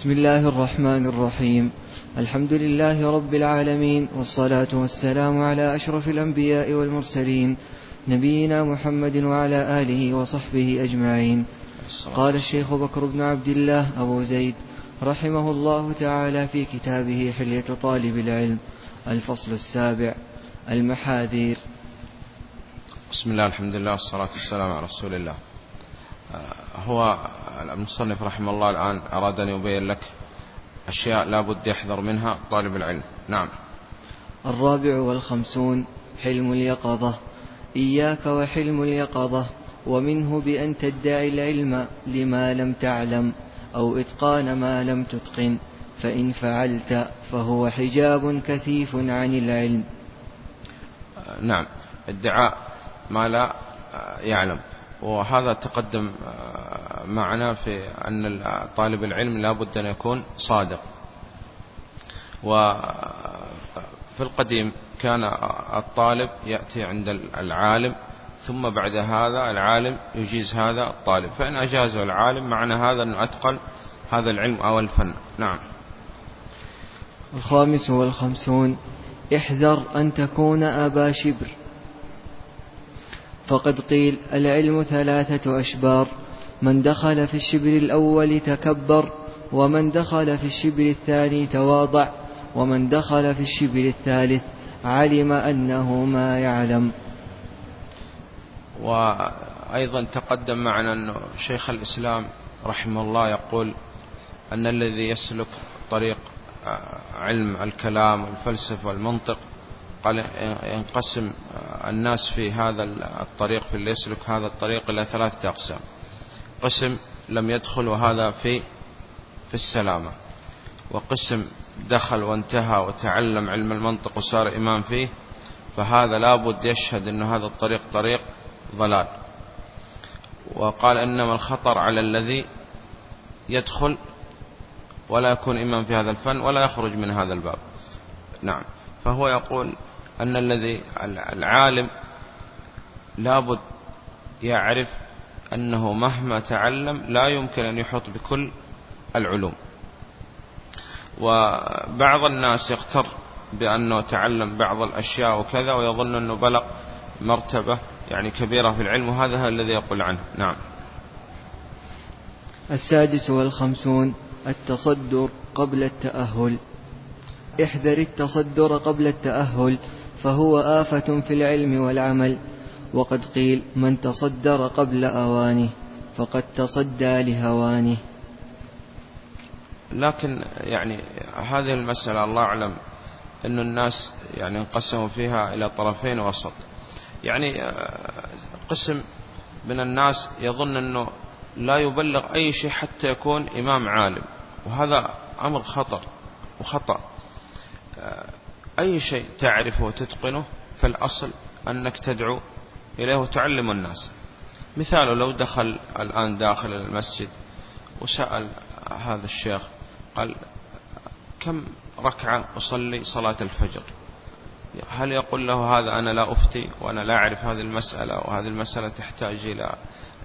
بسم الله الرحمن الرحيم. الحمد لله رب العالمين، والصلاة والسلام على أشرف الأنبياء والمرسلين، نبينا محمد وعلى آله وصحبه أجمعين. قال الشيخ بكر بن عبد الله أبو زيد رحمه الله تعالى في كتابه حلية طالب العلم: الفصل السابع: المحاذير. بسم الله، الحمد لله، والصلاة والسلام على رسول الله. هو المصنف رحمه الله الآن أراد أن يبين لك أشياء لا بد يحذر منها طالب العلم. نعم. الرابع والخمسون: حلم اليقظة. إياك وحلم اليقظة، ومنه بأن تدعي العلم لما لم تعلم أو إتقان ما لم تتقن، فإن فعلت فهو حجاب كثيف عن العلم. نعم، ادعاء ما لا يعلم، وهذا تقدم معنا في أن طالب العلم لا بد أن يكون صادق. وفي القديم كان الطالب يأتي عند العالم، ثم بعد هذا العالم يجيز هذا الطالب، فإن أجازه العالم معنى هذا أنه أتقن هذا العلم أو الفن. نعم. الخامس والخمسون: احذر أن تكون أبا شبر، فقد قيل: العلم ثلاثة أشبار، من دخل في الشبر الأول تكبر، ومن دخل في الشبر الثاني تواضع، ومن دخل في الشبر الثالث علم أنه ما يعلم. وأيضا تقدم معنا أن شيخ الإسلام رحمه الله يقول أن الذي يسلك طريق علم الكلام والفلسفة والمنطق، قال ينقسم الناس في هذا الطريق، في اللي يسلك هذا الطريق، إلى ثلاثة أقسام: قسم لم يدخل وهذا في السلامة، وقسم دخل وانتهى وتعلم علم المنطق وصار إمام فيه، فهذا لابد يشهد أن هذا الطريق طريق ضلال. وقال إنما الخطر على الذي يدخل ولا يكون إمام في هذا الفن ولا يخرج من هذا الباب. نعم. فهو يقول أن الذي العالم لابد يعرف أنه مهما تعلم لا يمكن أن يحط بكل العلوم. وبعض الناس يغتر بأنه تعلم بعض الأشياء وكذا، ويظن أنه بلغ مرتبة يعني كبيرة في العلم، وهذا هو الذي يقول عنه. نعم. السادس والخمسون: التصدر قبل التأهل. احذر التصدر قبل التأهل، فهو آفة في العلم والعمل، وقد قيل: من تصدر قبل أوانه فقد تصدى لهوانه. لكن يعني هذه المسألة الله أعلم أن الناس يعني انقسموا فيها إلى طرفين وسط. يعني قسم من الناس يظن أنه لا يبلغ أي شيء حتى يكون إمام عالم، وهذا أمر خطر وخطأ. أي شيء تعرفه وتتقنه فالأصل أنك تدعو إليه وتعلم الناس. مثاله لو دخل الآن داخل المسجد وسأل هذا الشيخ، قال: كم ركعة أصلي صلاة الفجر؟ هل يقول له هذا أنا لا أفتي وأنا لا أعرف هذه المسألة، وهذه المسألة تحتاج إلى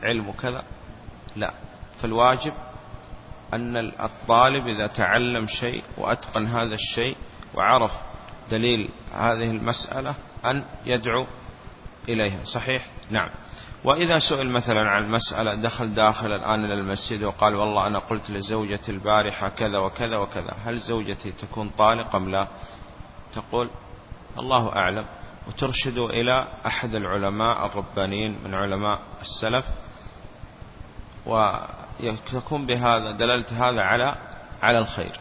علم وكذا؟ لا. فالواجب أن الطالب إذا تعلم شيء وأتقن هذا الشيء وعرف دليل هذه المسألة أن يدعو إليها. صحيح؟ نعم. وإذا سئل مثلا عن المسألة، داخل الآن إلى المسجد وقال: والله أنا قلت لزوجتي البارحة كذا وكذا وكذا، هل زوجتي تكون طالقة أم لا؟ تقول: الله أعلم، وترشد إلى أحد العلماء الربانيين من علماء السلف، ويكون بهذا دلالة هذا على الخير.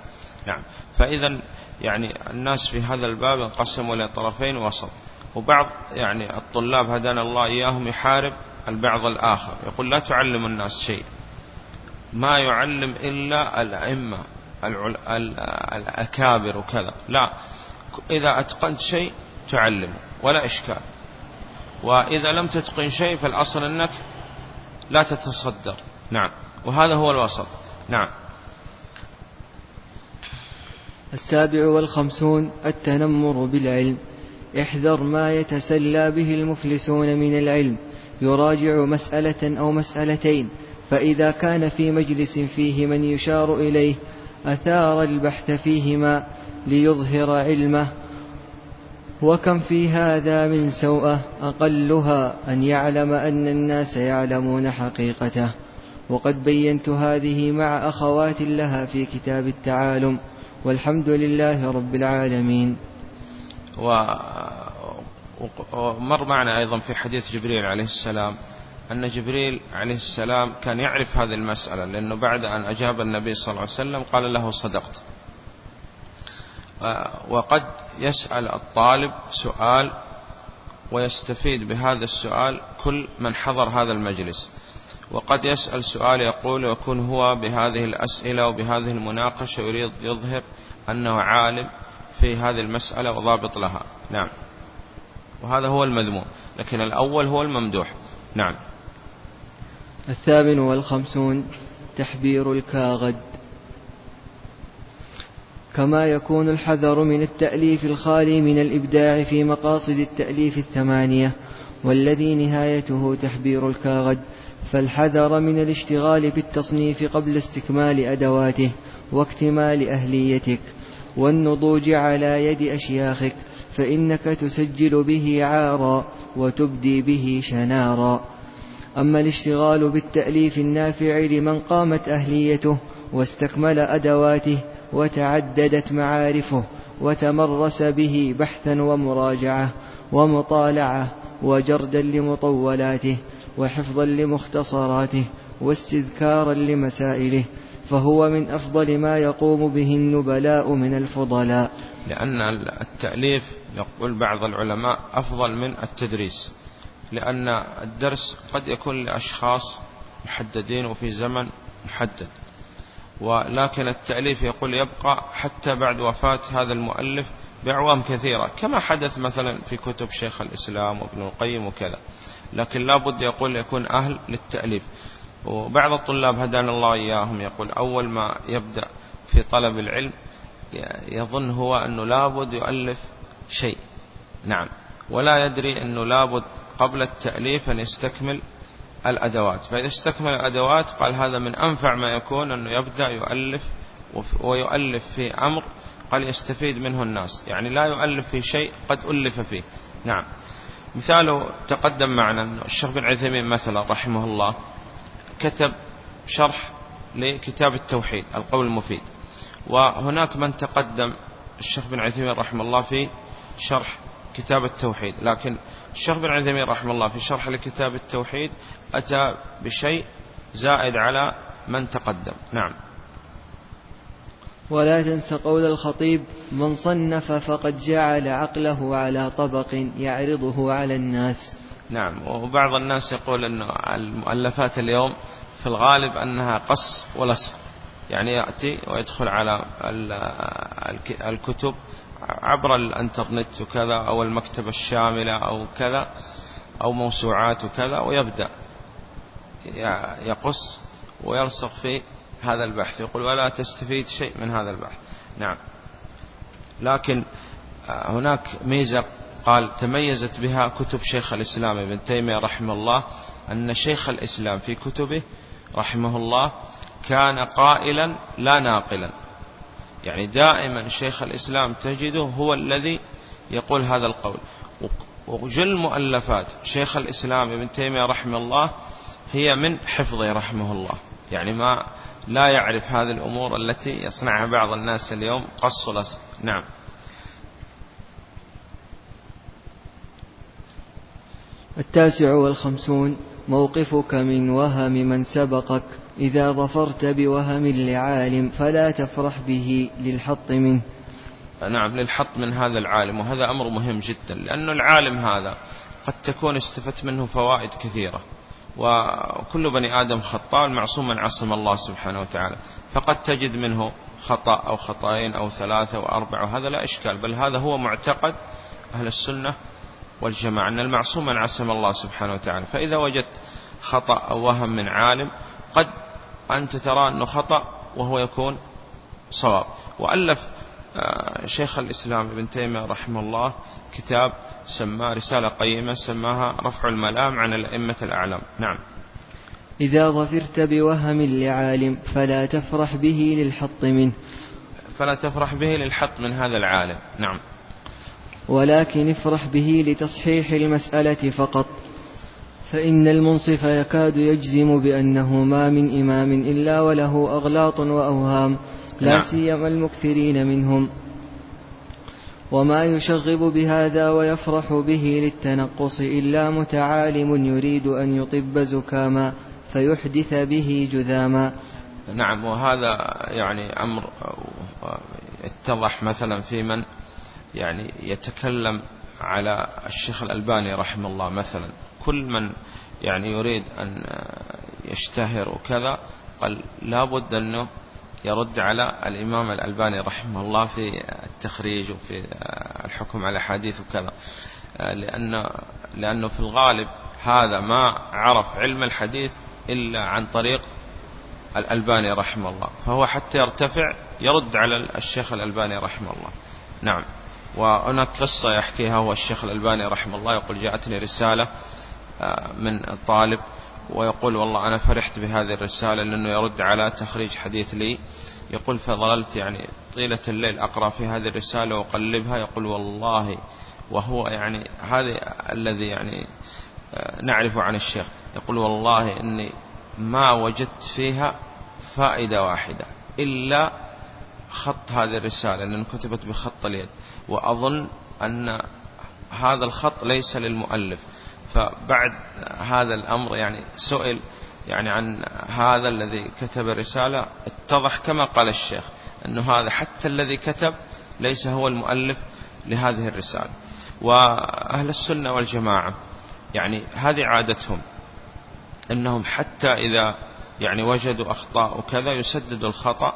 نعم. فإذا يعني الناس في هذا الباب انقسموا إلى طرفين وسط، وبعض يعني الطلاب هدانا الله إياهم يحارب البعض الآخر، يقول: لا تعلم الناس شيء، ما يعلم إلا الأئمة الأكابر وكذا. لا، إذا أتقنت شيء تعلمه ولا إشكال، وإذا لم تتقن شيء فالأصل أنك لا تتصدر. نعم. وهذا هو الوسط. نعم. السابع والخمسون: التنمر بالعلم. احذر ما يتسلى به المفلسون من العلم، يراجع مسألة أو مسألتين، فإذا كان في مجلس فيه من يشار إليه أثار البحث فيهما ليظهر علمه، وكم في هذا من سوءة، أقلها أن يعلم أن الناس يعلمون حقيقته. وقد بينت هذه مع أخوات لها في كتاب التعالم، والحمد لله رب العالمين. ومر معنا أيضا في حديث جبريل عليه السلام أن جبريل عليه السلام كان يعرف هذه المسألة، لأنه بعد أن أجاب النبي صلى الله عليه وسلم قال له صدقت. وقد يسأل الطالب سؤال ويستفيد بهذا السؤال كل من حضر هذا المجلس، وقد يسأل سؤال يقول ويكون هو بهذه الأسئلة وبهذه المناقشة يريد يظهر أنه عالم في هذه المسألة وضابط لها. نعم، وهذا هو المذموم، لكن الأول هو الممدوح. نعم. 58 تحبير الكاغد. كما يكون الحذر من التأليف الخالي من الإبداع في مقاصد التأليف 8 والذي نهايته تحبير الكاغد، فالحذر من الاشتغال بالتصنيف قبل استكمال أدواته واكتمال أهليتك، والنضوج على يد أشياخك، فإنك تسجل به عارا وتبدي به شنارا. أما الاشتغال بالتأليف النافع لمن قامت أهليته واستكمل أدواته وتعددت معارفه وتمرس به بحثا ومراجعة ومطالعة وجردا لمطولاته وحفظا لمختصراته واستذكارا لمسائله، فهو من أفضل ما يقوم به النبلاء من الفضلاء، لأن التأليف يقول بعض العلماء أفضل من التدريس، لأن الدرس قد يكون لأشخاص محددين وفي زمن محدد، ولكن التأليف يقول يبقى حتى بعد وفاة هذا المؤلف بأعوام كثيرة، كما حدث مثلا في كتب شيخ الإسلام وابن القيم وكذا، لكن لا بد يقول يكون أهل للتأليف. وبعض الطلاب هدانا الله إياهم يقول أول ما يبدأ في طلب العلم يظن هو أنه لابد يؤلف شيء. نعم، ولا يدري أنه لابد قبل التأليف أن يستكمل الأدوات، فإذا استكمل الأدوات قال هذا من أنفع ما يكون أنه يبدأ يؤلف، ويؤلف في أمر قال يستفيد منه الناس، يعني لا يؤلف في شيء قد ألف فيه. نعم، مثاله تقدم معنا الشيخ بن عثيمين مثلا رحمه الله كتب شرح لكتاب التوحيد القول المفيد، وهناك من تقدم الشيخ بن عثيمين رحمه الله في شرح كتاب التوحيد، لكن الشيخ بن عثيمين رحمه الله في شرح لكتاب التوحيد أتى بشيء زائد على من تقدم. نعم. ولا تنس قول الخطيب: من صنف فقد جعل عقله على طبق يعرضه على الناس. نعم، وبعض الناس يقول أن المؤلفات اليوم في الغالب أنها قص ولصق، يعني يأتي ويدخل على الكتب عبر الانترنت وكذا، أو المكتبة الشاملة أو كذا، أو موسوعات وكذا، ويبدأ يقص ويلصق في هذا البحث، يقول ولا تستفيد شيء من هذا البحث. نعم، لكن هناك ميزة قال تميزت بها كتب شيخ الإسلام ابن تيمية رحمه الله، أن شيخ الإسلام في كتبه رحمه الله كان قائلا لا ناقلا، يعني دائما شيخ الإسلام تجده هو الذي يقول هذا القول. وجل مؤلفات شيخ الإسلام ابن تيمية رحمه الله هي من حفظه رحمه الله، يعني ما لا يعرف هذه الأمور التي يصنعها بعض الناس اليوم قص ولصق. نعم. 59 موقفك من وهم من سبقك. إذا ظفرت بوهم لعالم فلا تفرح به للحط منه. نعم، للحط من هذا العالم، وهذا أمر مهم جدا، لأن العالم هذا قد تكون استفدت منه فوائد كثيرة، وكل بني آدم خطاء، المعصوم من عصم الله سبحانه وتعالى، فقد تجد منه خطأ أو خطأين أو 3 أو 4، وهذا لا إشكال، بل هذا هو معتقد أهل السنة والجماعة، أن المعصوم من عصم الله سبحانه وتعالى، فإذا وجدت خطأ أو وهم من عالم قد أنت ترى أنه خطأ وهو يكون صواب. وألف شيخ الإسلام ابن تيمية رحمه الله كتاب سماه رسالة قيمة، سماها رفع الملام عن الأمة الأعلام. نعم. إذا ظفرت بوهم لعالم فلا تفرح به للحط منه، فلا تفرح به للحط من هذا العالم. نعم. ولكن افرح به لتصحيح المسألة فقط، فإن المنصف يكاد يجزم بأنه ما من إمام إلا وله أغلاط وأوهام، لا سيما المكثرين منهم، وما يشغب بهذا ويفرح به للتنقص إلا متعالم يريد أن يطب زكاما فيحدث به جذاما. نعم. وهذا يعني أمر اتضح مثلا في من يعني يتكلم على الشيخ الألباني رحمه الله مثلا، كل من يعني يريد أن يشتهر وكذا قال لا بد أنه يرد على الإمام الألباني رحمه الله في التخريج وفي الحكم على حديث وكذا، لأنه في الغالب هذا ما عرف علم الحديث إلا عن طريق الألباني رحمه الله، فهو حتى يرتفع يرد على الشيخ الألباني رحمه الله. نعم. وهناك قصة يحكيها هو الشيخ الألباني رحمه الله، يقول جاءتني رسالة من الطالب ويقول والله أنا فرحت بهذه الرسالة لأنه يرد على تخريج حديث لي، يقول فظللت يعني طيلة الليل أقرأ في هذه الرسالة وأقلبها، يقول والله، وهو يعني هذا الذي يعني نعرفه عن الشيخ، يقول والله إني ما وجدت فيها فائدة واحدة إلا خط هذه الرسالة لأنه كتبت بخط اليد، وأظن أن هذا الخط ليس للمؤلف. فبعد هذا الأمر يعني سئل يعني عن هذا الذي كتب الرسالة، اتضح كما قال الشيخ أنه هذا حتى الذي كتب ليس هو المؤلف لهذه الرسالة. وأهل السنة والجماعة يعني هذه عادتهم، أنهم حتى إذا يعني وجدوا أخطاء وكذا يسددوا الخطأ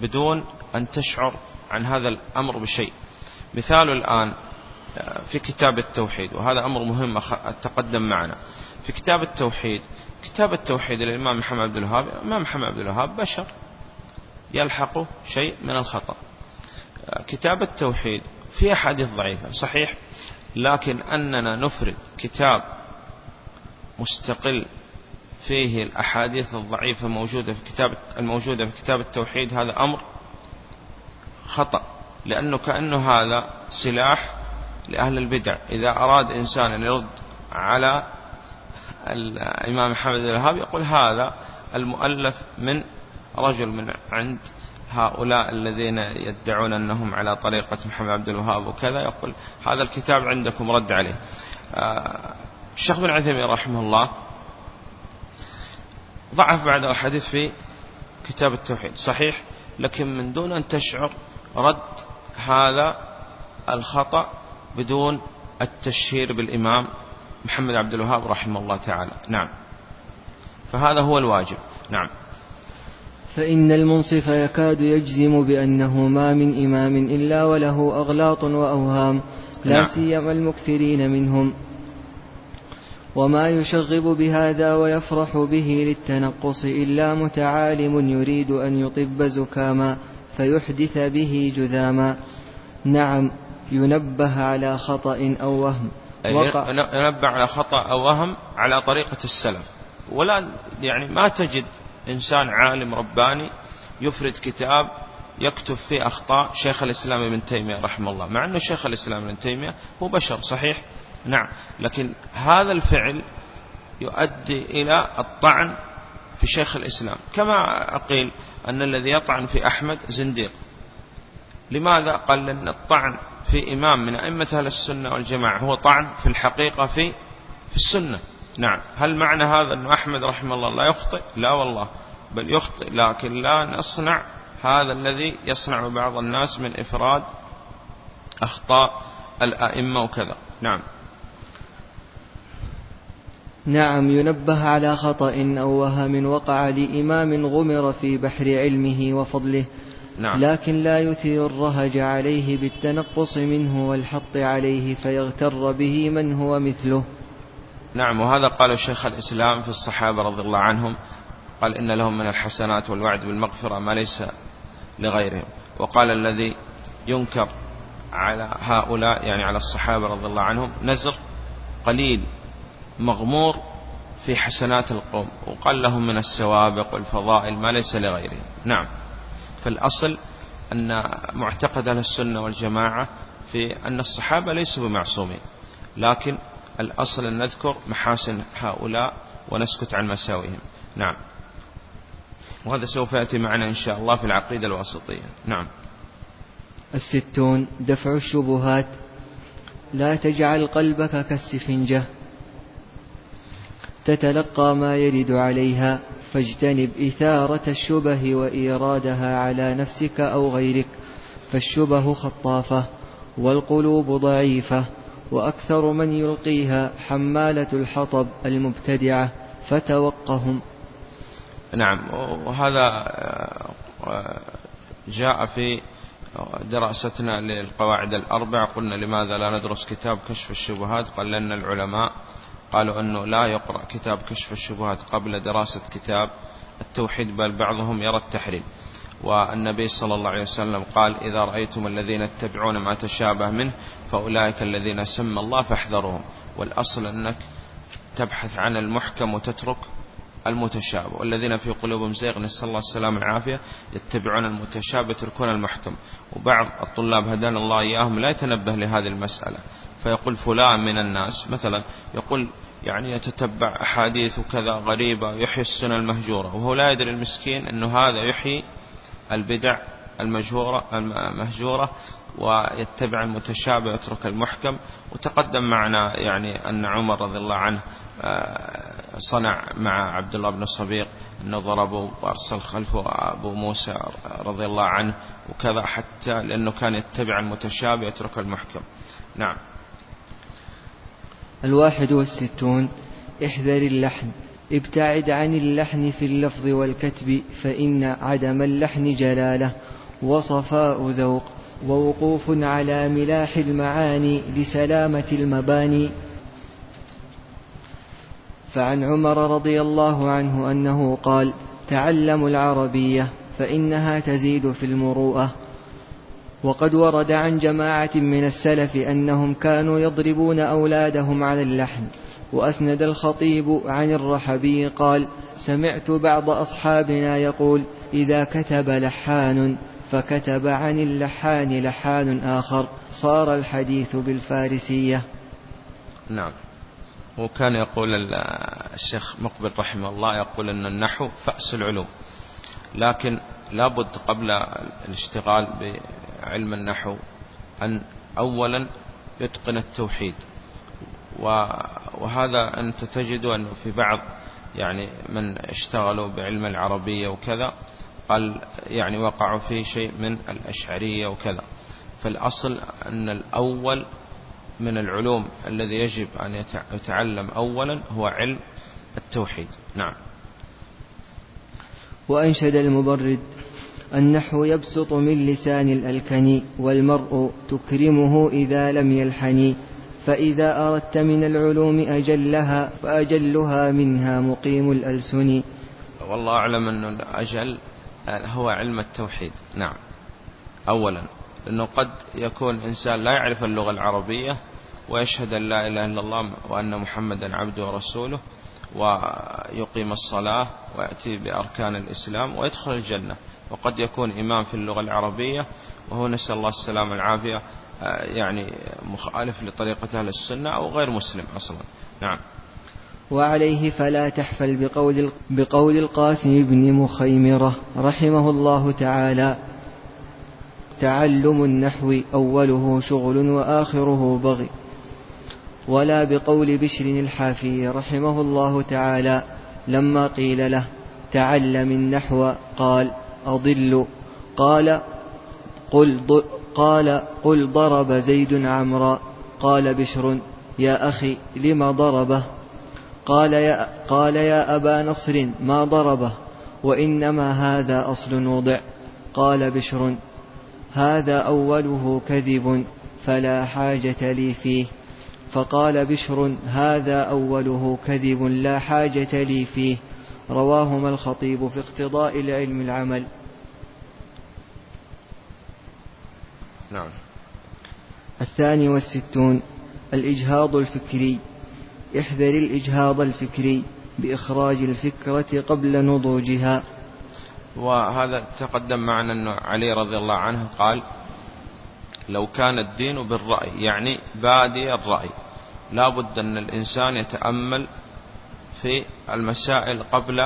بدون أن تشعر عن هذا الأمر بشيء. مثال الآن في كتاب التوحيد، وهذا أمر مهم أتقدم معنا في كتاب التوحيد. كتاب التوحيد للإمام محمد بن عبد الوهاب، الإمام محمد بن عبد الوهاب بشر يلحقه شيء من الخطأ. كتاب التوحيد فيه أحاديث ضعيفة صحيح، لكن أننا نفرد كتاب مستقل فيه الأحاديث الضعيفة الموجودة في كتاب التوحيد، هذا أمر خطأ، لأنه كأنه هذا سلاح لأهل البدع. إذا أراد إنسان أن يرد على الإمام محمد بن عبد الوهاب يقول هذا المؤلف من رجل من عند هؤلاء الذين يدعون أنهم على طريقة محمد بن عبد الوهاب وكذا، يقول هذا الكتاب عندكم رد عليه. الشيخ ابن عثيمين رحمه الله ضعف بعض الأحاديث في كتاب التوحيد صحيح، لكن من دون أن تشعر رد هذا الخطأ بدون التشهير بالإمام محمد عبد الوهاب رحمه الله تعالى. نعم. فهذا هو الواجب. نعم. فإن المنصف يكاد يجزم بأنه ما من إمام إلا وله أغلاط وأوهام، لا سيما المكثرين منهم، وما يشغب بهذا ويفرح به للتنقص إلا متعالم يريد أن يطب زكاما فيحدث به جذاما. نعم. ينبه على خطأ أو وهم، ينبه على خطأ أو وهم على طريقة السلف. ولا يعني ما تجد إنسان عالم رباني يفرد كتاب يكتب فيه أخطاء شيخ الإسلام ابن تيمية رحمه الله، مع أنه شيخ الإسلام ابن تيمية هو بشر صحيح. نعم. لكن هذا الفعل يؤدي إلى الطعن في شيخ الإسلام، كما قيل أن الذي يطعن في أحمد زنديق. لماذا؟ قال لأن الطعن في إمام من أئمة أهل السنة والجماعة هو طعن في الحقيقة في السنة. نعم. هل معنى هذا أن أحمد رحمه الله لا يخطئ؟ لا والله، بل يخطئ، لكن لا نصنع هذا الذي يصنع بعض الناس من إفراد أخطاء الأئمة وكذا. نعم. نعم. ينبه على خطأ أو وهم وقع لإمام غمر في بحر علمه وفضله. نعم. لكن لا يثير الرهج عليه بالتنقص منه والحط عليه فيغتر به من هو مثله. نعم. وهذا قال شيخ الإسلام في الصحابة رضي الله عنهم، قال إن لهم من الحسنات والوعد بالمغفرة ما ليس لغيرهم. وقال الذي ينكر على هؤلاء يعني على الصحابة رضي الله عنهم نزر قليل مغمور في حسنات القوم وقال لهم من السوابق والفضائل ما ليس لغيرهم. نعم، فالأصل أن معتقد أهل السنة والجماعة في أن الصحابة ليسوا بمعصومين، لكن الأصل أن نذكر محاسن هؤلاء ونسكت عن مساوئهم. نعم، وهذا سوف يأتي معنا إن شاء الله في العقيدة الوسطية. نعم. 60 دفع الشبهات. لا تجعل قلبك كالسفنجة تتلقى ما يرد عليها، فاجتنب إثارة الشبه وإيرادها على نفسك أو غيرك، فالشبه خطافة والقلوب ضعيفة، وأكثر من يلقيها حمالة الحطب المبتدعة فتوقهم. نعم، وهذا جاء في دراستنا للقواعد الأربع. قلنا لماذا لا ندرس كتاب كشف الشبهات؟ قال لأن العلماء قالوا أنه لا يقرأ كتاب كشف الشبهات قبل دراسة كتاب التوحيد، بل بعضهم يرى التحريم. والنبي صلى الله عليه وسلم قال إذا رأيتم الذين يتبعون ما تشابه منه فأولئك الذين سمى الله فاحذرهم. والأصل أنك تبحث عن المحكم وتترك المتشابه، والذين في قلوبهم زيغ، نسأل الله السلامة والعافية، يتبعون المتشابه يتركون المحكم. وبعض الطلاب هدانا الله إياهم لا يتنبه لهذه المسألة، فيقول فلان من الناس مثلا يقول يعني يتتبع أحاديث وكذا غريبة يحيي السنة المهجورة، وهو لا يدري المسكين أنه هذا يحيي البدع المهجورة ويتبع المتشابه يترك المحكم. وتقدم معنا يعني أن عمر رضي الله عنه صنع مع عبد الله بن الصبيغ أنه ضربه وأرسل خلفه أبو موسى رضي الله عنه وكذا، حتى لأنه كان يتبع المتشابه يترك المحكم. نعم. 61 احذر اللحن. ابتعد عن اللحن في اللفظ والكتب، فإن عدم اللحن جلالة وصفاء ذوق، ووقوف على ملاح المعاني لسلامة المباني. فعن عمر رضي الله عنه أنه قال تعلموا العربية فإنها تزيد في المروءة. وقد ورد عن جماعة من السلف أنهم كانوا يضربون أولادهم على اللحن. وأسند الخطيب عن الرحبي قال سمعت بعض أصحابنا يقول إذا كتب لحان فكتب عن اللحان لحان آخر صار الحديث بالفارسية. نعم، وكان يقول الشيخ مقبل رحمه الله يقول أن النحو فأس العلوم، لكن لابد قبل الاشتغال بعلم النحو أن أولا يتقن التوحيد. وهذا أنت تجد أنه في بعض يعني من اشتغلوا بعلم العربية وكذا قال يعني وقعوا في شيء من الأشعرية وكذا. فالأصل أن الأول من العلوم الذي يجب أن يتعلم أولا هو علم التوحيد. نعم. وأنشد المبرد النحو يبسط من لسان الألكني، والمرء تكرمه إذا لم يلحني، فإذا أردت من العلوم أجلها فأجلها منها مقيم الألسن. والله أعلم أن الأجل هو علم التوحيد. نعم، أولا لأنه قد يكون إنسان لا يعرف اللغة العربية ويشهد أن لا إله إلا الله وأن محمدا عبده ورسوله ويقيم الصلاة ويأتي بأركان الإسلام ويدخل الجنة، وقد يكون إمام في اللغة العربية وهو نسأل الله السلامة والعافية يعني مخالف لطريقة أهل السنة أو غير مسلم أصلا. نعم. وعليه فلا تحفل بقول القاسم بن مخيمرة رحمه الله تعالى تعلم النحو أوله شغل وآخره بغي، ولا بقول بشر الحافي رحمه الله تعالى لما قيل له تعلم النحو قال أضل، قال قل ضرب زيد عمرا، قال بشر يا أخي لما ضربه، قال يا أبا نصر ما ضربه وإنما هذا أصل وضع، قال بشر هذا أوله كذب فلا حاجة لي فيه، فقال بشر هذا أوله كذب لا حاجة لي فيه. رواهما الخطيب في اقتضاء العلم العمل. نعم. 62 الإجهاض الفكري. احذر الإجهاض الفكري، بإخراج الفكرة قبل نضوجها. وهذا تقدم معنا أن علي رضي الله عنه قال: لو كان الدين بالرأي، يعني بادي الرأي، لا بد أن الإنسان يتأمل في المسائل قبل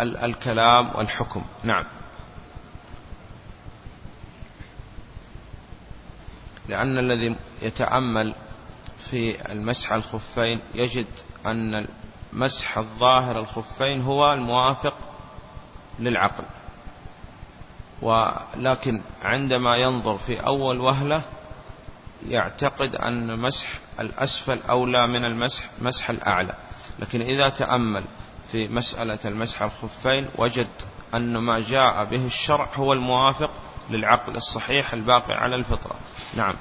الكلام والحكم. نعم، لأن الذي يتأمل في المسح الخفين يجد أن مسح الظاهر الخفين هو الموافق للعقل، ولكن عندما ينظر في أول وهلة يعتقد أن مسح الأسفل أولى من المسح الأعلى، لكن إذا تأمل في مسألة المسح الخفين وجد أن ما جاء به الشرع هو الموافق للعقل الصحيح الباقي على الفطرة. نعم.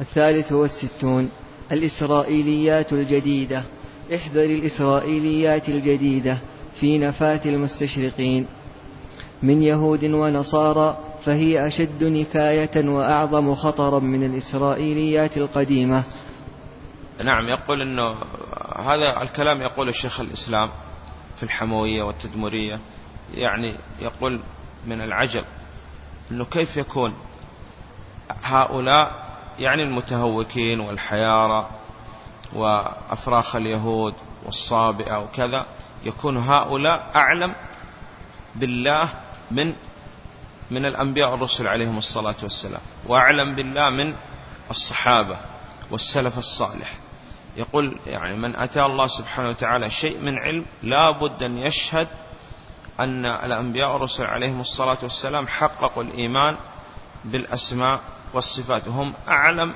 الثالث والستون: الإسرائيليات الجديدة. احذر الإسرائيليات الجديدة في نفاة المستشرقين من يهود ونصارى، فهي أشد نكاية وأعظم خطرا من الإسرائيليات القديمة. نعم، يقول أنه هذا الكلام يقول الشيخ الإسلام في الحموية والتدمرية، يعني يقول من العجب أنه كيف يكون هؤلاء، يعني المتهوكين والحيارة وأفراخ اليهود والصابئة وكذا، يكون هؤلاء أعلم بالله من الأنبياء والرسل عليهم الصلاة والسلام، وأعلم بالله من الصحابة والسلف الصالح. يقول يعني من أتى الله سبحانه وتعالى شيء من علم لا بد أن يشهد أن الأنبياء والرسل عليهم الصلاة والسلام حققوا الإيمان بالأسماء والصفات، وهم أعلم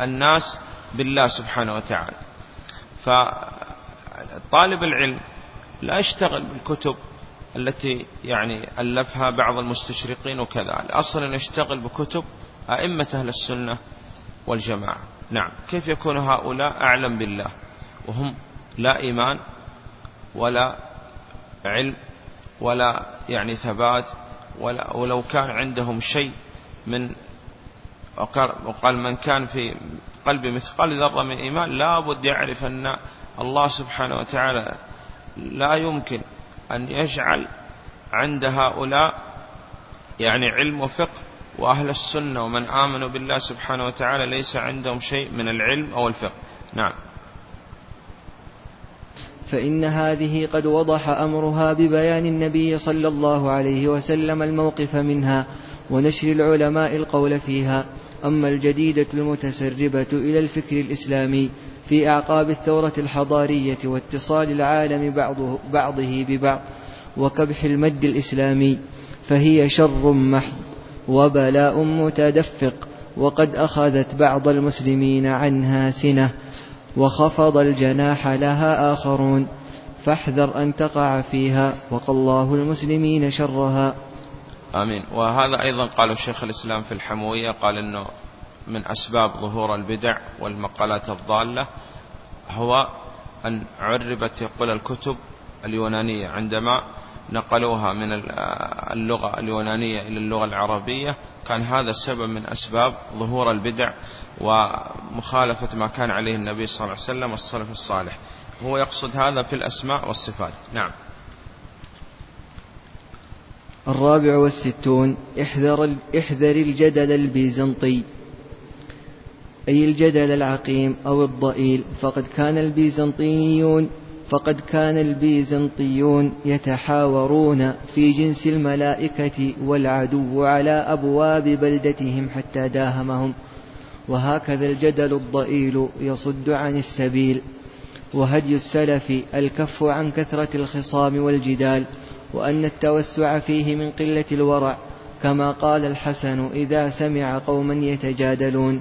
الناس بالله سبحانه وتعالى. فطالب العلم لا يشتغل بالكتب التي يعني ألفها بعض المستشرقين وكذا، الأصل أن يشتغل بكتب أئمة أهل السنة والجماعة. نعم، كيف يكون هؤلاء أعلم بالله وهم لا إيمان ولا علم ولا يعني ثبات، ولو كان عندهم شيء من، وقال من كان في قلبي مثقال ذرة من إيمان، لا بد يعرف أن الله سبحانه وتعالى لا يمكن أن يجعل عند هؤلاء يعني علم وفقه، وأهل السنة ومن آمنوا بالله سبحانه وتعالى ليس عندهم شيء من العلم أو الفقه. نعم، فإن هذه قد وضح أمرها ببيان النبي صلى الله عليه وسلم الموقف منها ونشر العلماء القول فيها. أما الجديدة المتسربة إلى الفكر الإسلامي في أعقاب الثورة الحضارية واتصال العالم بعضه ببعض وكبح المجد الإسلامي، فهي شر محض وبلاء متدفق، وقد أخذت بعض المسلمين عنها سنة وخفض الجناح لها آخرون، فاحذر أن تقع فيها، وقى الله المسلمين شرها. آمين. وهذا أيضا قال الشيخ الإسلام في الحموية، قال أنه من أسباب ظهور البدع والمقالات الضالة هو أن عربت، يقول، الكتب اليونانية عندما نقلوها من اللغة اليونانية إلى اللغة العربية، كان هذا السبب من أسباب ظهور البدع ومخالفة ما كان عليه النبي صلى الله عليه وسلم والسلف الصالح. هو يقصد هذا في الأسماء والصفات. نعم. الرابع والستون: احذر الجدل البيزنطي، أي الجدل العقيم أو الضئيل، فقد كان البيزنطيون يتحاورون في جنس الملائكة والعدو على أبواب بلدتهم حتى داهمهم، وهكذا الجدل الضئيل يصد عن السبيل. وهدي السلف الكف عن كثرة الخصام والجدال، وأن التوسع فيه من قلة الورع، كما قال الحسن إذا سمع قوما يتجادلون: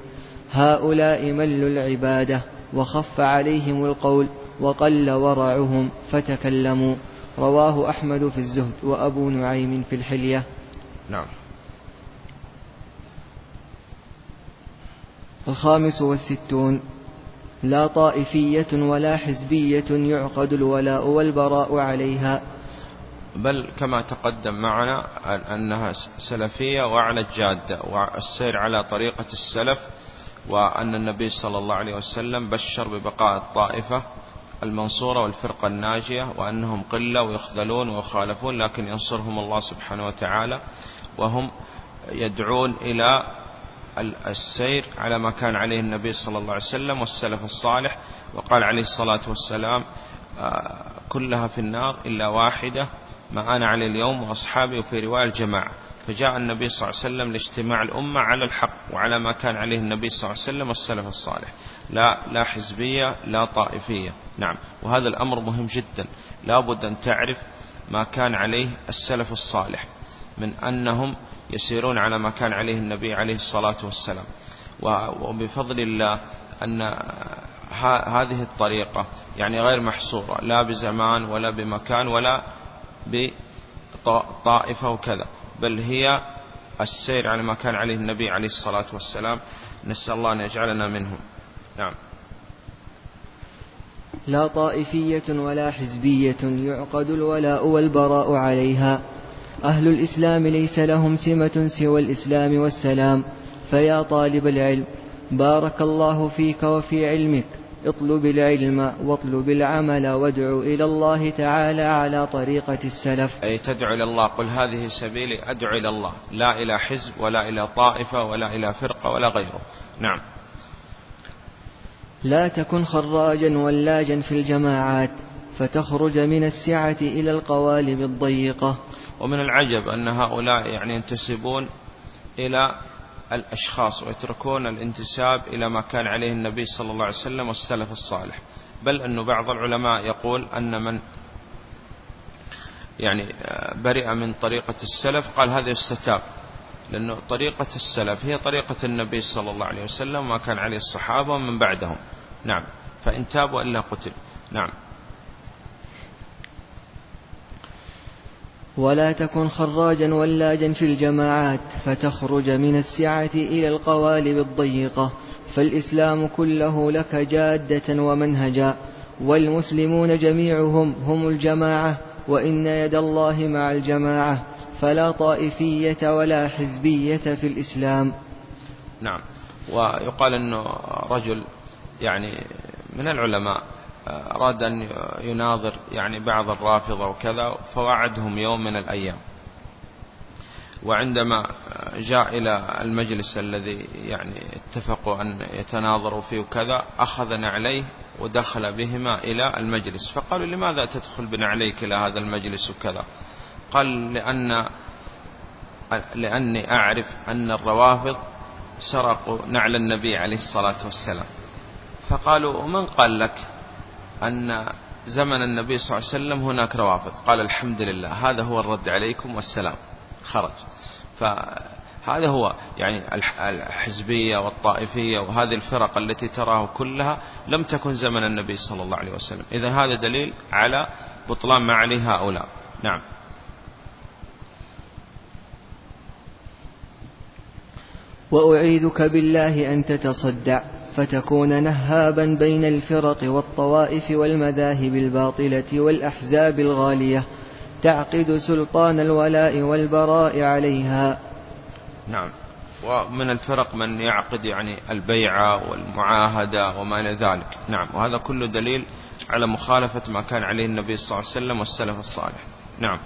هؤلاء ملوا العبادة وخف عليهم القول وقل ورعهم فتكلموا. رواه أحمد في الزهد وأبو نعيم في الحلية. نعم. الخامس والستون: لا طائفية ولا حزبية يعقد الولاء والبراء عليها، بل كما تقدم معنا أنها سلفية وعلى الجادة، والسير على طريقة السلف وأن النبي صلى الله عليه وسلم بشر ببقاء الطائفة المنصورة والفرقة الناجية، وأنهم قلة ويخذلون ويخالفون، لكن ينصرهم الله سبحانه وتعالى، وهم يدعون إلى السير على ما كان عليه النبي صلى الله عليه وسلم والسلف الصالح. وقال عليه الصلاة والسلام: كلها في النار إلا واحدة، ما أنا عليه اليوم وأصحابي، وفي رواية الجماعة. فجاء النبي صلى الله عليه وسلم لاجتماع الأمة على الحق وعلى ما كان عليه النبي صلى الله عليه وسلم والسلف الصالح، لا حزبية لا طائفية. نعم، وهذا الأمر مهم جدا، لا بد أن تعرف ما كان عليه السلف الصالح من أنهم يسيرون على ما كان عليه النبي عليه الصلاة والسلام. وبفضل الله أن هذه الطريقة يعني غير محصورة لا بزمان ولا بمكان ولا بطائفة وكذا، بل هي السير على ما كان عليه النبي عليه الصلاة والسلام. نسأل الله أن يجعلنا منهم. نعم. لا طائفية ولا حزبية يعقد الولاء والبراء عليها. أهل الإسلام ليس لهم سمة سوى الإسلام والسلام. فيا طالب العلم، بارك الله فيك وفي علمك، اطلب العلم واطلب العمل، وادعو إلى الله تعالى على طريقة السلف. أي تدعو إلى الله، قل هذه سبيلي أدعو إلى الله، لا إلى حزب ولا إلى طائفة ولا إلى فرقة ولا غيره. نعم. لا تكن خراجا ولاجا في الجماعات فتخرج من السعة إلى القوالب الضيقة. ومن العجب أن هؤلاء يعني ينتسبون إلى الأشخاص ويتركون الانتساب إلى ما كان عليه النبي صلى الله عليه وسلم والسلف الصالح، بل أن بعض العلماء يقول أن من يعني برئ من طريقة السلف قال هذا يستتاب، لأن طريقة السلف هي طريقة النبي صلى الله عليه وسلم وما كان عليه الصحابة ومن بعدهم. نعم، فإن تاب وإلا قتل. نعم. ولا تكن خراجا ولاجا في الجماعات فتخرج من السعة إلى القوالب الضيقة، فالإسلام كله لك جادة ومنهجا، والمسلمون جميعهم هم الجماعة، وإن يد الله مع الجماعة، فلا طائفية ولا حزبية في الإسلام. نعم. ويقال أنه رجل يعني من العلماء أراد أن يناظر يعني بعض الرافضة وكذا، فوعدهم يوم من الأيام، وعندما جاء إلى المجلس الذي يعني اتفقوا أن يتناظروا فيه وكذا، أخذ نعليه ودخل بهما إلى المجلس. فقالوا: لماذا تدخل بنعليك إلى هذا المجلس وكذا؟ قال: لأني أعرف أن الروافض سرقوا نعل النبي عليه الصلاة والسلام. فقالوا: ومن قال لك أن زمن النبي صلى الله عليه وسلم هناك روافض؟ قال: الحمد لله، هذا هو الرد عليكم والسلام. خرج. فهذا هو يعني الحزبية والطائفية، وهذه الفرق التي تراه كلها لم تكن زمن النبي صلى الله عليه وسلم. إذن هذا دليل على بطلان ما عليه هؤلاء. نعم. وأعيذك بالله أن تتصدع فتكون نهابا بين الفرق والطوائف والمذاهب الباطلة والأحزاب الغالية، تعقد سلطان الولاء والبراء عليها. نعم. ومن الفرق من يعقد يعني البيعة والمعاهدة وما إلى ذلك. نعم. وهذا كله دليل على مخالفة ما كان عليه النبي صلى الله عليه وسلم والسلف الصالح. نعم.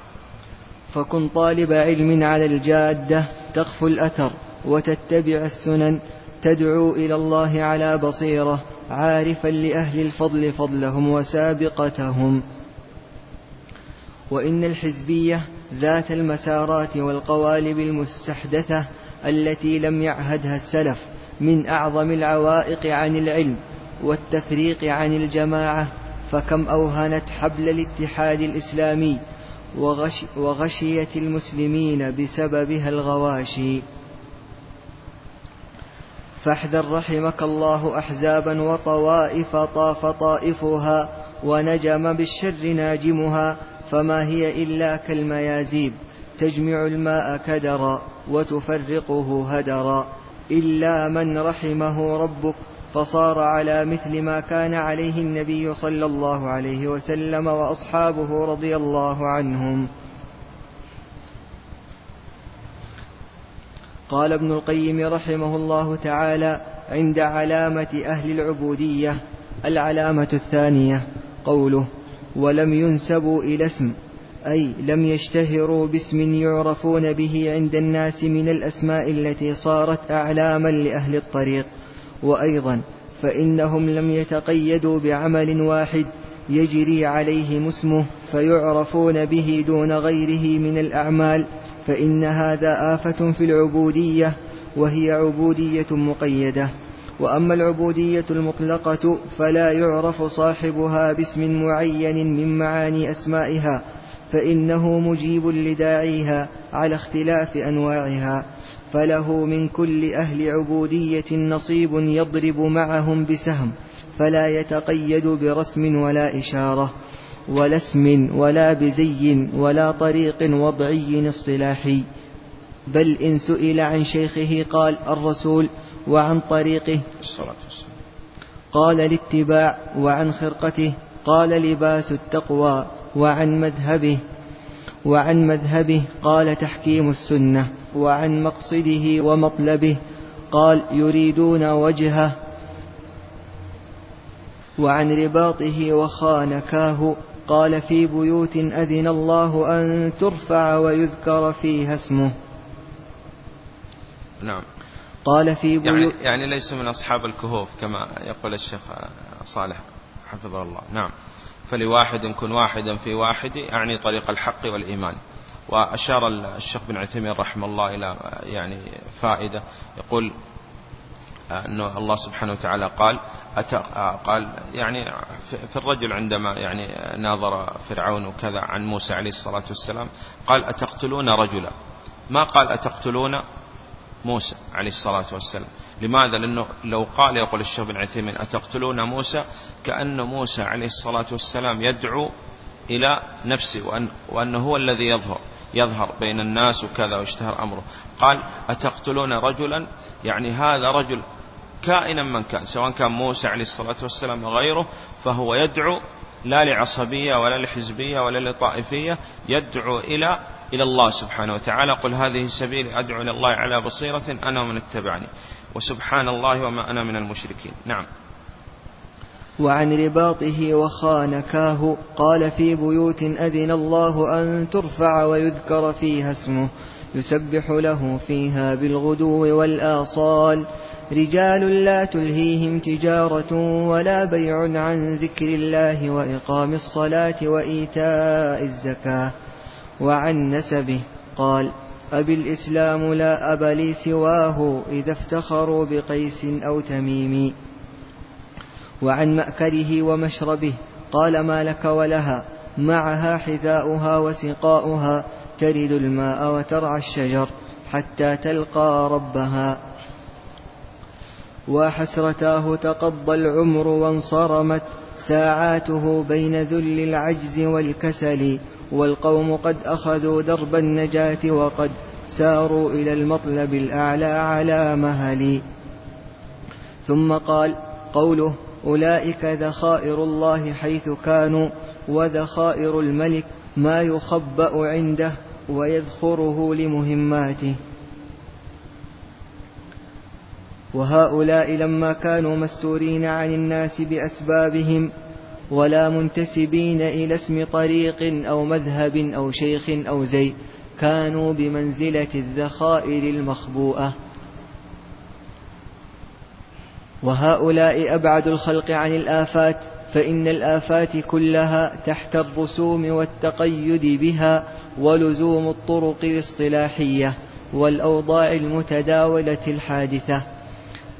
فكن طالب علم على الجادة، تخفو الأثر وتتبع السنن، تدعو إلى الله على بصيرة، عارفا لأهل الفضل فضلهم وسابقتهم. وإن الحزبية ذات المسارات والقوالب المستحدثة التي لم يعهدها السلف من أعظم العوائق عن العلم والتفريق عن الجماعة، فكم أوهنت حبل الاتحاد الإسلامي وغشيت المسلمين بسببها الغواشي. فاحذر رحمك الله أحزابا وطوائف طاف طائفها ونجم بالشر ناجمها، فما هي إلا كالميازيب تجمع الماء كدرا وتفرقه هدرا، إلا من رحمه ربك فصار على مثل ما كان عليه النبي صلى الله عليه وسلم وأصحابه رضي الله عنهم. قال ابن القيم رحمه الله تعالى: عند علامة أهل العبودية. العلامة الثانية قوله ولم ينسبوا إلى اسم، أي لم يشتهروا باسم يعرفون به عند الناس من الأسماء التي صارت أعلاما لأهل الطريق. وأيضا فإنهم لم يتقيدوا بعمل واحد يجري عليهم اسمه فيعرفون به دون غيره من الأعمال، فإن هذا آفة في العبودية، وهي عبودية مقيدة. وأما العبودية المطلقة فلا يعرف صاحبها باسم معين من معاني أسمائها، فإنه مجيب لداعيها على اختلاف أنواعها، فله من كل أهل عبودية نصيب يضرب معهم بسهم، فلا يتقيد برسم ولا إشارة ولا اسم ولا بزي ولا طريق وضعي اصطلاحي، بل إن سئل عن شيخه قال الرسول، وعن طريقه قال الاتباع، وعن خرقته قال لباس التقوى، وعن مذهبه قال تحكيم السنة، وعن مقصده ومطلبه قال يريدون وجهه، وعن رباطه وخانكاه قال في بيوت أذن الله أن ترفع ويذكر فيها اسمه. نعم، قال في بيوت يعني ليس من أصحاب الكهوف كما يقول الشيخ صالح حفظه الله. نعم، فلواحد كن واحدا في واحد، يعني طريق الحق والإيمان. وأشار الشيخ بن عثيمين رحمه الله إلى يعني فائدة، يقول أنه الله سبحانه وتعالى قال يعني في الرجل عندما يعني ناظر فرعون وكذا عن موسى عليه الصلاة والسلام، قال أتقتلون رجلا، ما قال أتقتلون موسى عليه الصلاة والسلام. لماذا؟ لأنه لو قال، يقول الشيخ بن عثيمين أتقتلون موسى، كأن موسى عليه الصلاة والسلام يدعو إلى نفسه وأنه هو الذي يظهر بين الناس وكذا واشتهر أمره. قال أتقتلون رجلا، يعني هذا رجل كائنا من كان، سواء كان موسى عليه الصلاة والسلام وغيره، فهو يدعو لا لعصبية ولا لحزبية ولا لطائفية، يدعو إلى الله سبحانه وتعالى. قل هذه سبيلي أدعو إلى الله على بصيرة أنا ومن اتبعني وسبحان الله وما أنا من المشركين. نعم، وعن رباطه وخانكاه قال في بيوت أذن الله أن ترفع ويذكر فيها اسمه يسبح له فيها بالغدو والآصال رجال لا تلهيهم تجارة ولا بيع عن ذكر الله وإقام الصلاة وإيتاء الزكاة. وعن نسبه قال أبي الإسلام لا أب لي سواه إذا افتخروا بقيس أو تميم. وعن مأكله ومشربه قال ما لك ولها، معها حذاؤها وسقاؤها ترد الماء وترعى الشجر حتى تلقى ربها. وحسرتاه تقضى العمر وانصرمت ساعاته بين ذل العجز والكسل، والقوم قد أخذوا درب النجاة وقد ساروا إلى المطلب الأعلى على مهل. ثم قال قوله أولئك ذخائر الله حيث كانوا، وذخائر الملك ما يخبأ عنده ويذخره لمهماته. وهؤلاء لما كانوا مستورين عن الناس بأسبابهم ولا منتسبين إلى اسم طريق أو مذهب أو شيخ أو زي، كانوا بمنزلة الذخائر المخبوءة. وهؤلاء أبعد الخلق عن الآفات، فإن الآفات كلها تحت الرسوم والتقيد بها ولزوم الطرق الاصطلاحية والأوضاع المتداولة الحادثة.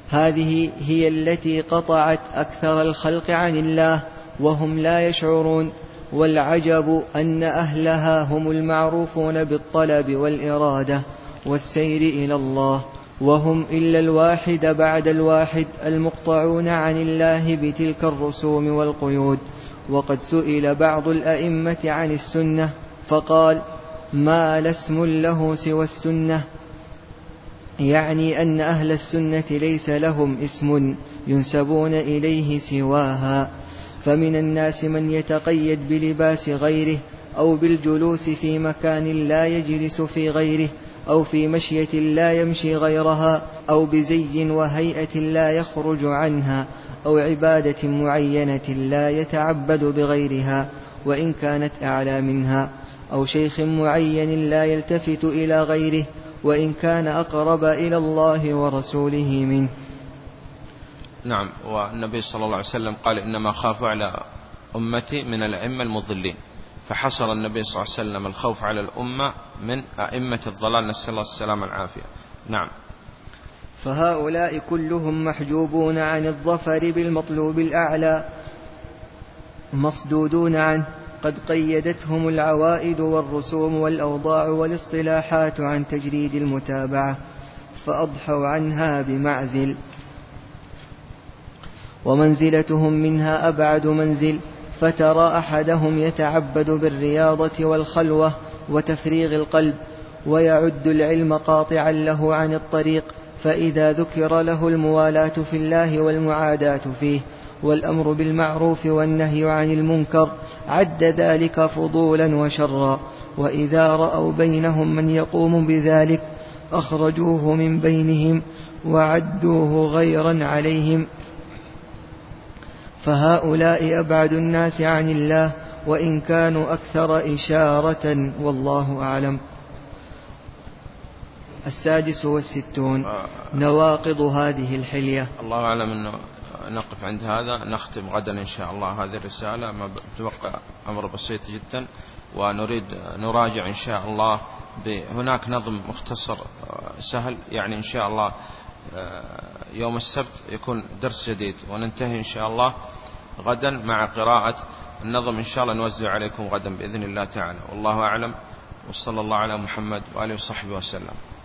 هذه هي التي قطعت أكثر الخلق عن الله وهم لا يشعرون، والعجب أن أهلها هم المعروفون بالطلب والإرادة والسير إلى الله، وهم إلا الواحد بعد الواحد المقطعون عن الله بتلك الرسوم والقيود. وقد سئل بعض الأئمة عن السنة فقال ما لاسم له سوى السنة، يعني أن أهل السنة ليس لهم اسم ينسبون إليه سواها. فمن الناس من يتقيد بلباس غيره أو بالجلوس في مكان لا يجلس في غيره أو في مشية لا يمشي غيرها، أو بزي وهيئة لا يخرج عنها، أو عبادة معينة لا يتعبد بغيرها وإن كانت أعلى منها، أو شيخ معين لا يلتفت إلى غيره وإن كان أقرب إلى الله ورسوله منه. نعم. والنبي صلى الله عليه وسلم قال إنما خافوا على أمتي من الأئمة المضلين، فحصر النبي صلى الله عليه وسلم الخوف على الأمة من أئمة الضلال، نسأل الله السلامة والعافية. نعم. فهؤلاء كلهم محجوبون عن الظفر بالمطلوب الأعلى مصدودون عنه، قد قيدتهم العوائد والرسوم والأوضاع والاصطلاحات عن تجريد المتابعة فأضحوا عنها بمعزل، ومنزلتهم منها أبعد منزل، فترى أحدهم يتعبد بالرياضة والخلوة وتفريغ القلب ويعد العلم قاطعا له عن الطريق، فإذا ذكر له الموالاة في الله والمعاداة فيه والأمر بالمعروف والنهي عن المنكر عد ذلك فضولا وشرا، وإذا رأوا بينهم من يقوم بذلك أخرجوه من بينهم وعدوه غيرا عليهم، فهؤلاء أبعد الناس عن الله وإن كانوا أكثر إشارة، والله أعلم. 66 نواقض هذه الحلية. الله أعلم أنه نقف عند هذا، نختم غدا إن شاء الله هذه الرسالة، ما بتبقى أمر بسيط جدا، ونريد نراجع إن شاء الله هناك نظم مختصر سهل، يعني إن شاء الله يوم السبت يكون درس جديد، وننتهي إن شاء الله غدا مع قراءة النظم إن شاء الله، نوزع عليكم غدا بإذن الله تعالى، والله أعلم، وصلى الله على محمد وآله وصحبه وسلم.